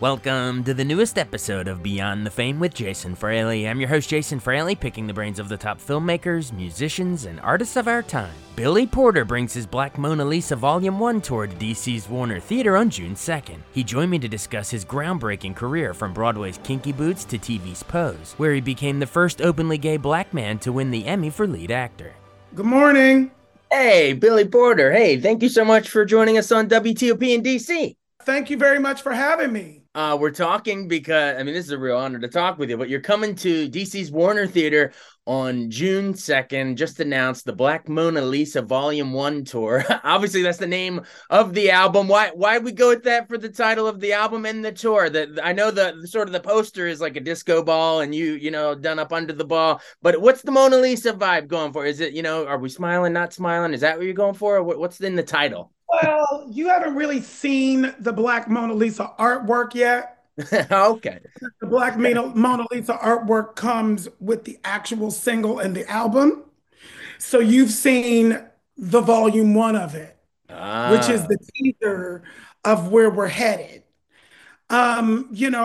Welcome to the newest episode of Beyond the Fame with Jason Fraley. I'm your host, Jason Fraley, picking the brains of the top filmmakers, musicians, and artists of our time. Billy Porter brings his Black Mona Lisa Vol. 1 Tour to DC's Warner Theatre on June 2nd. He joined me to discuss his groundbreaking career from Broadway's Kinky Boots to TV's Pose, where he became the first openly gay black man to win the Emmy for lead actor. Good morning. Hey, Billy Porter. Hey, thank you so much for joining us on WTOP in DC. Thank you very much for having me. We're talking because, this is a real honor to talk with you, but you're coming to DC's Warner Theatre on June 2nd, just announced the Black Mona Lisa Vol. 1 Tour. Obviously, that's the name of the album. Why we go with that for the title of the album and the tour? I know the sort of the poster is like a disco ball and you know, done up under the ball, but what's the Mona Lisa vibe going for? Is it, are we smiling, not smiling? Is that what you're going for? Or what's in the title? Well, you haven't really seen the Black Mona Lisa artwork yet. Okay. The Black Mona Lisa artwork comes with the actual single and the album. So you've seen the volume one of it, which is the teaser of where we're headed. I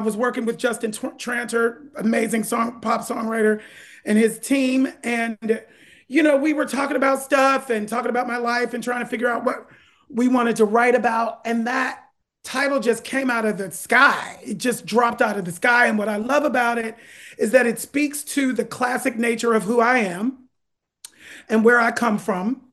was working with Justin Tranter, amazing pop songwriter, and his team. And, we were talking about stuff and talking about my life and trying to figure out what we wanted to write about, and that title just came out of the sky. It just dropped out of the sky. And what I love about it is that it speaks to the classic nature of who I am and where I come from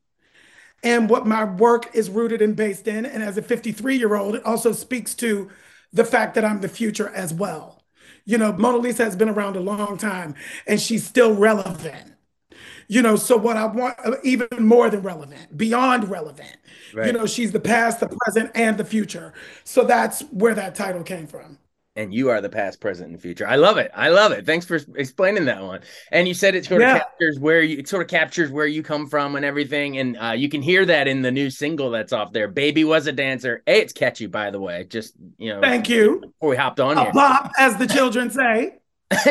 and what my work is rooted and based in. And as a 53-year-old, it also speaks to the fact that I'm the future as well. Mona Lisa has been around a long time and she's still relevant. So what I want, even more than relevant, beyond relevant, right. She's the past, the present, and the future. So that's where that title came from. And you are the past, present, and future. I love it. Thanks for explaining that one. And you said it sort of captures where you come from and everything. And you can hear that in the new single that's off there. Baby Was a Dancer. Hey, it's catchy, by the way. Just, thank you. Before we hopped on here. A bop, as the children say.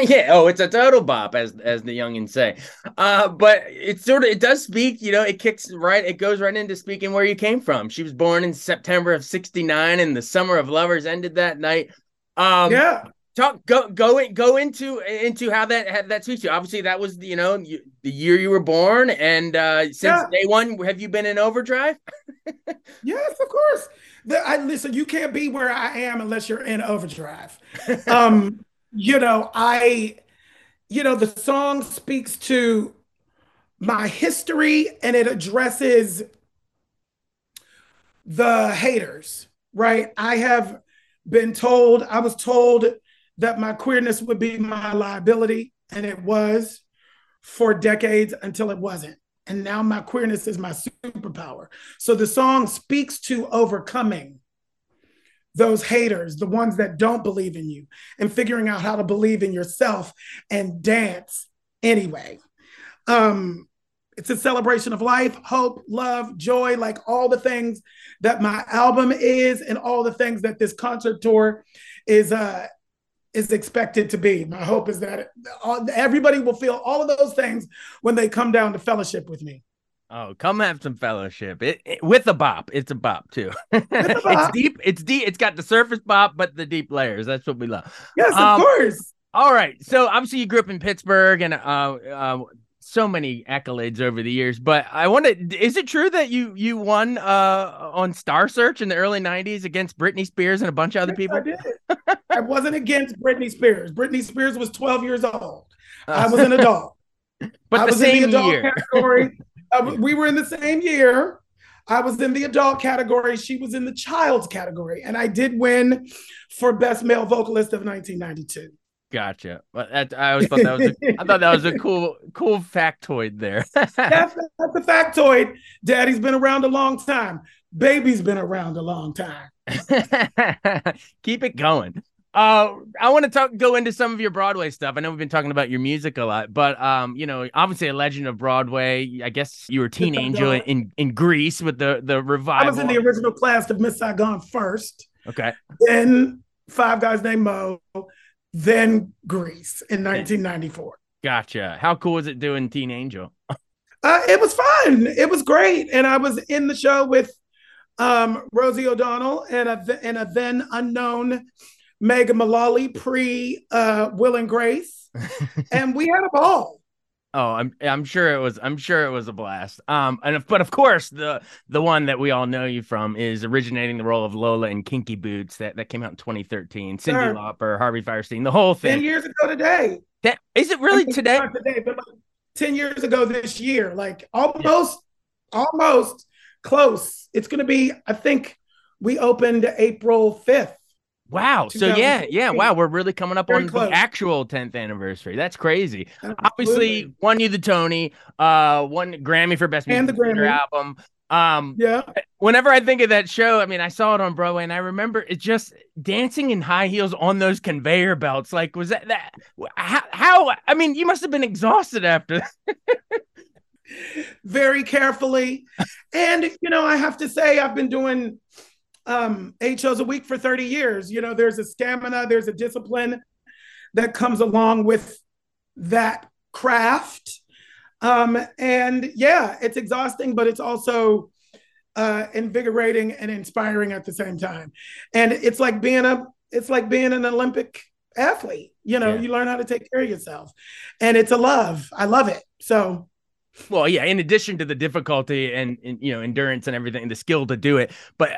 Yeah. Oh, it's a total bop, as the youngins say. But it does speak, it goes right into speaking where you came from. She was born in September of 1969 and the summer of lovers ended that night. Go into how that suits you. Obviously that was, the year you were born. And since day one, have you been in overdrive? Yes, of course. Listen, you can't be where I am unless you're in overdrive. The song speaks to my history and it addresses the haters, right? I was told that my queerness would be my liability, and it was for decades until it wasn't. And now my queerness is my superpower. So the song speaks to overcoming those haters, the ones that don't believe in you, and figuring out how to believe in yourself and dance anyway. It's a celebration of life, hope, love, joy, like all the things that my album is and all the things that this concert tour is expected to be. My hope is that everybody will feel all of those things when they come down to fellowship with me. Oh, come have some fellowship with a bop. It's a bop too. It's deep. It's deep. It's got the surface bop, but the deep layers. That's what we love. Yes, of course. All right. So obviously you grew up in Pittsburgh and so many accolades over the years, but I is it true that you won on Star Search in the early 90s against Britney Spears and a bunch of other people? I did. I wasn't against Britney Spears. Britney Spears was 12 years old. I was an adult. But I was in the adult category. We were in the same year. I was in the adult category. She was in the child category. And I did win for Best Male Vocalist of 1992. Gotcha. I always thought that was I thought that was a cool factoid there. That's a factoid. Daddy's been around a long time. Baby's been around a long time. Keep it going. I want to go into some of your Broadway stuff. I know we've been talking about your music a lot, but you know, obviously a legend of Broadway. I guess you were Teen Angel in Grease with the revival. I was in the original cast of Miss Saigon first. Okay. Then Five Guys Named Mo. Then Grease in 1994. Gotcha. How cool was it doing Teen Angel? It was fun. It was great. And I was in the show with Rosie O'Donnell and a then unknown Megan Mullally, Will and Grace, and we had a ball. Oh, I'm sure it was a blast. But of course, the one that we all know you from is originating the role of Lola in Kinky Boots that came out in 2013. Cindy Lauper, Harvey Fierstein, the whole thing. 10 years ago today. Is it really today? Not today, but like 10 years ago this year, like almost close. It's going to be. I think we opened April 5th. Wow. So yeah. Wow. We're really coming up on the actual 10th anniversary. That's crazy. Absolutely. Obviously won you the Tony, won Grammy for Best Music Theater Album. Yeah. Whenever I think of that show, I mean, I saw it on Broadway and I remember it just dancing in high heels on those conveyor belts. Like, was that how, I mean, you must've been exhausted after that. Very carefully. And, you know, I have to say I've been doing 8 shows a week for 30 years. You know, there's a stamina, there's a discipline that comes along with that craft. And yeah, it's exhausting, but it's also invigorating and inspiring at the same time. And it's like being an Olympic athlete. You know, you learn how to take care of yourself, and it's a love. I love it. So. Well, yeah, in addition to the difficulty and you know, endurance and everything, the skill to do it. But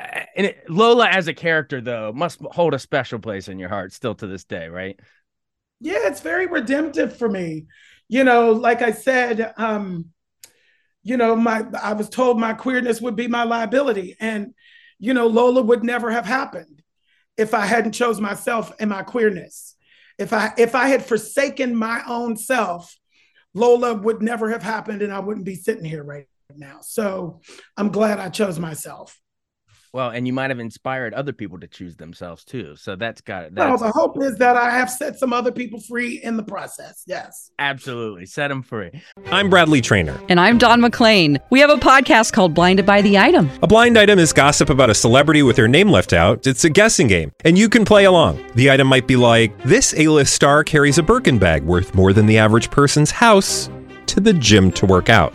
Lola as a character, though, must hold a special place in your heart still to this day, right? Yeah, it's very redemptive for me. You know, like I said, you know, I was told my queerness would be my liability. And, you know, Lola would never have happened if I hadn't chose myself and my queerness. If I had forsaken my own self, Lola would never have happened and I wouldn't be sitting here right now. So I'm glad I chose myself. Well, and you might have inspired other people to choose themselves too. So that's got it. Well, the hope is that I have set some other people free in the process. Yes. Absolutely. Set them free. I'm Bradley Trainer. And I'm Don McClain. We have a podcast called Blinded by the Item. A blind item is gossip about a celebrity with their name left out. It's a guessing game, and you can play along. The item might be like, this A-list star carries a Birkin bag worth more than the average person's house to the gym to work out.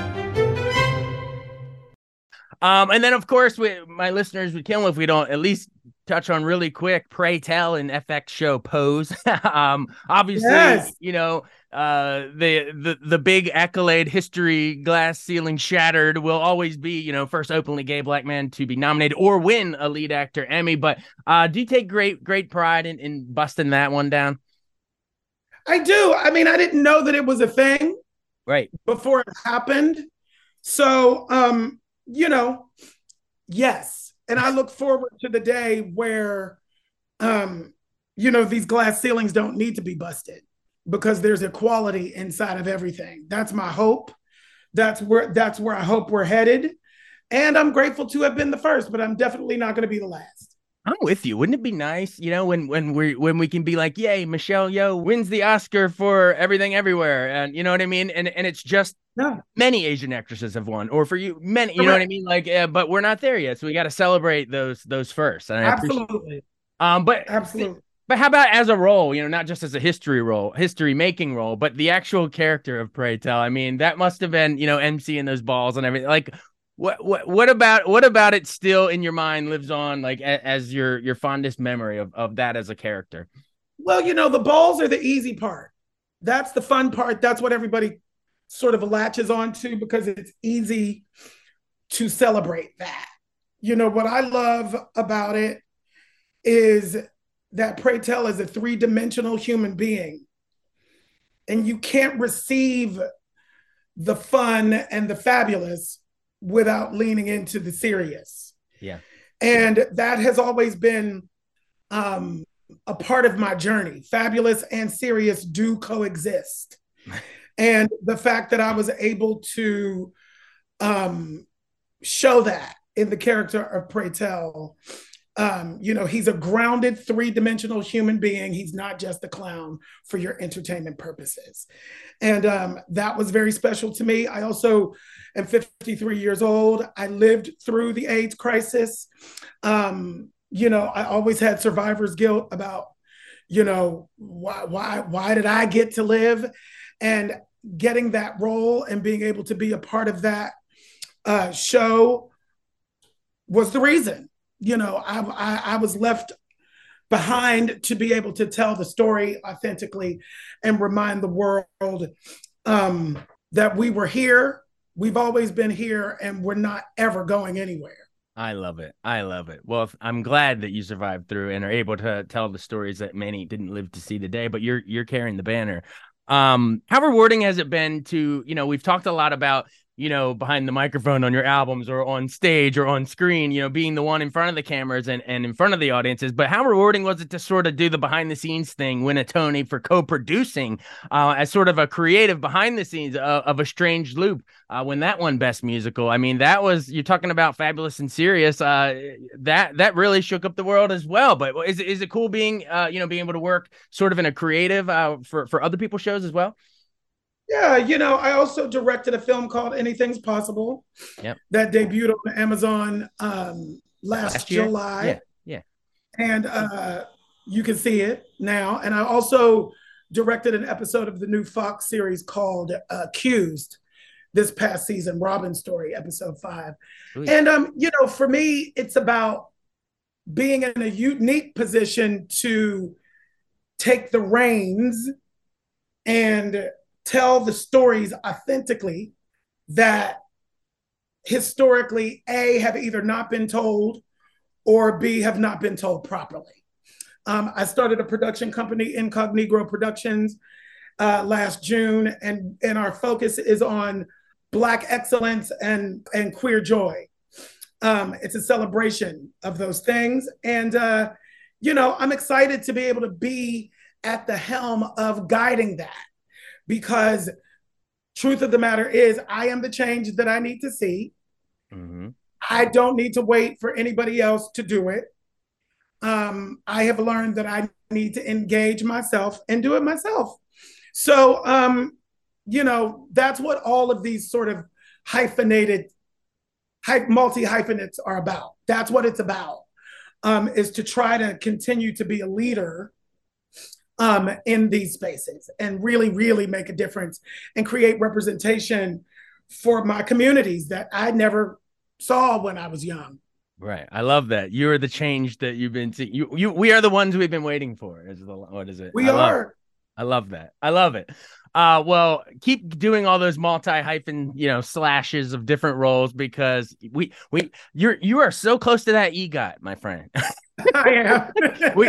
And then, of course, my listeners would kill if we don't at least touch on really quick Pray Tell and FX show Pose. Obviously, you know, the big accolade, history glass ceiling shattered, will always be, you know, first openly gay black man to be nominated or win a lead actor Emmy. But do you take great pride in busting that one down? I do. I mean, I didn't know that it was a thing right before it happened. So, you know, yes. And I look forward to the day where, you know, these glass ceilings don't need to be busted because there's equality inside of everything. That's my hope. That's where I hope we're headed. And I'm grateful to have been the first, but I'm definitely not going to be the last. I'm with you. Wouldn't it be nice, you know, when we can be like, yay, Michelle Yeoh wins the Oscar for Everything Everywhere. And you know what I mean? And it's just many Asian actresses have won, or for you, many, you know what I mean? Like, but we're not there yet. So we got to celebrate those first. And I appreciate it. But how about as a role, you know, not just as a history making role, but the actual character of Pray Tell. I mean, that must've been, you know, MC and those balls and everything. Like, What about it still in your mind lives on like as your fondest memory of that as a character? Well, you know, the balls are the easy part. That's the fun part. That's what everybody sort of latches on to because it's easy to celebrate that. You know, what I love about it is that Pray Tell is a three-dimensional human being. And you can't receive the fun and the fabulous without leaning into the serious. Yeah. And that has always been a part of my journey. Fabulous and serious do coexist. And the fact that I was able to show that in the character of Pray Tell, you know, he's a grounded three-dimensional human being. He's not just a clown for your entertainment purposes. And that was very special to me. I also am 53 years old. I lived through the AIDS crisis. You know, I always had survivor's guilt about, you know, why did I get to live? And getting that role and being able to be a part of that show was the reason. You know, I was left behind to be able to tell the story authentically and remind the world that we were here, we've always been here, and we're not ever going anywhere. I love it. I love it. Well, I'm glad that you survived through and are able to tell the stories that many didn't live to see today, but you're carrying the banner. How rewarding has it been to, you know, we've talked a lot about, you know, behind the microphone on your albums or on stage or on screen, you know, being the one in front of the cameras and in front of the audiences. But how rewarding was it to sort of do the behind the scenes thing, win a Tony for co-producing as sort of a creative behind the scenes of A Strange Loop when that won Best Musical? I mean, that was, you're talking about fabulous and serious. That really shook up the world as well. But is it cool being, you know, being able to work sort of in a creative for other people's shows as well? Yeah, you know, I also directed a film called Anything's Possible. Yep. That debuted on Amazon last July. Yeah. And you can see it now. And I also directed an episode of the new Fox series called Accused this past season, Robin's Story, episode 5. Ooh. And, you know, for me, it's about being in a unique position to take the reins and tell the stories authentically that historically, A, have either not been told or B, have not been told properly. I started a production company, Incognito Productions, last June, and our focus is on Black excellence and queer joy. It's a celebration of those things. And, you know, I'm excited to be able to be at the helm of guiding that. Because truth of the matter is, I am the change that I need to see. Mm-hmm. I don't need to wait for anybody else to do it. I have learned that I need to engage myself and do it myself. So, you know, that's what all of these sort of multi-hyphenates are about. That's what it's about, is to try to continue to be a leader in these spaces and really, really make a difference and create representation for my communities that I never saw when I was young. Right. I love that. You are the change that you've been seeing. We are the ones we've been waiting for. I love that. I love it. Well, keep doing all those multi-hyphen, you know, slashes of different roles, because you are so close to that EGOT, my friend. I am.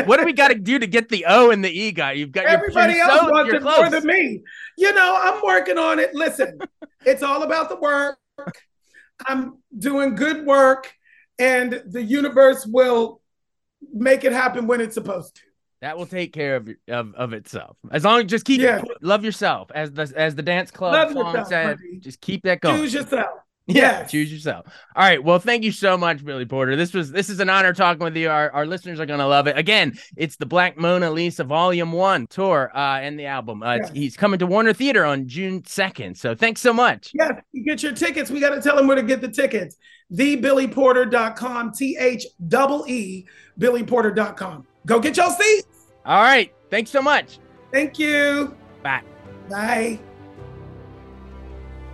What do we got to do to get the O and the EGOT? You've got everybody else wants it more than me. You know, I'm working on it. Listen, it's all about the work. I'm doing good work, and the universe will make it happen when it's supposed to. That will take care of itself. As long as just keep love yourself, as the dance club love song yourself, said. Honey. Just keep that going. Choose yourself. Yeah, choose yourself. All right. Well, thank you so much, Billy Porter. This is an honor talking with you. Our listeners are going to love it. Again, it's the Black Mona Lisa Volume 1 Tour and the album. He's coming to Warner Theatre on June 2nd. So thanks so much. Yeah, you get your tickets. We got to tell them where to get the tickets. TheBillyPorter.com, THEE, BillyPorter.com. Go get your seats. All right. Thanks so much. Thank you. Bye. Bye.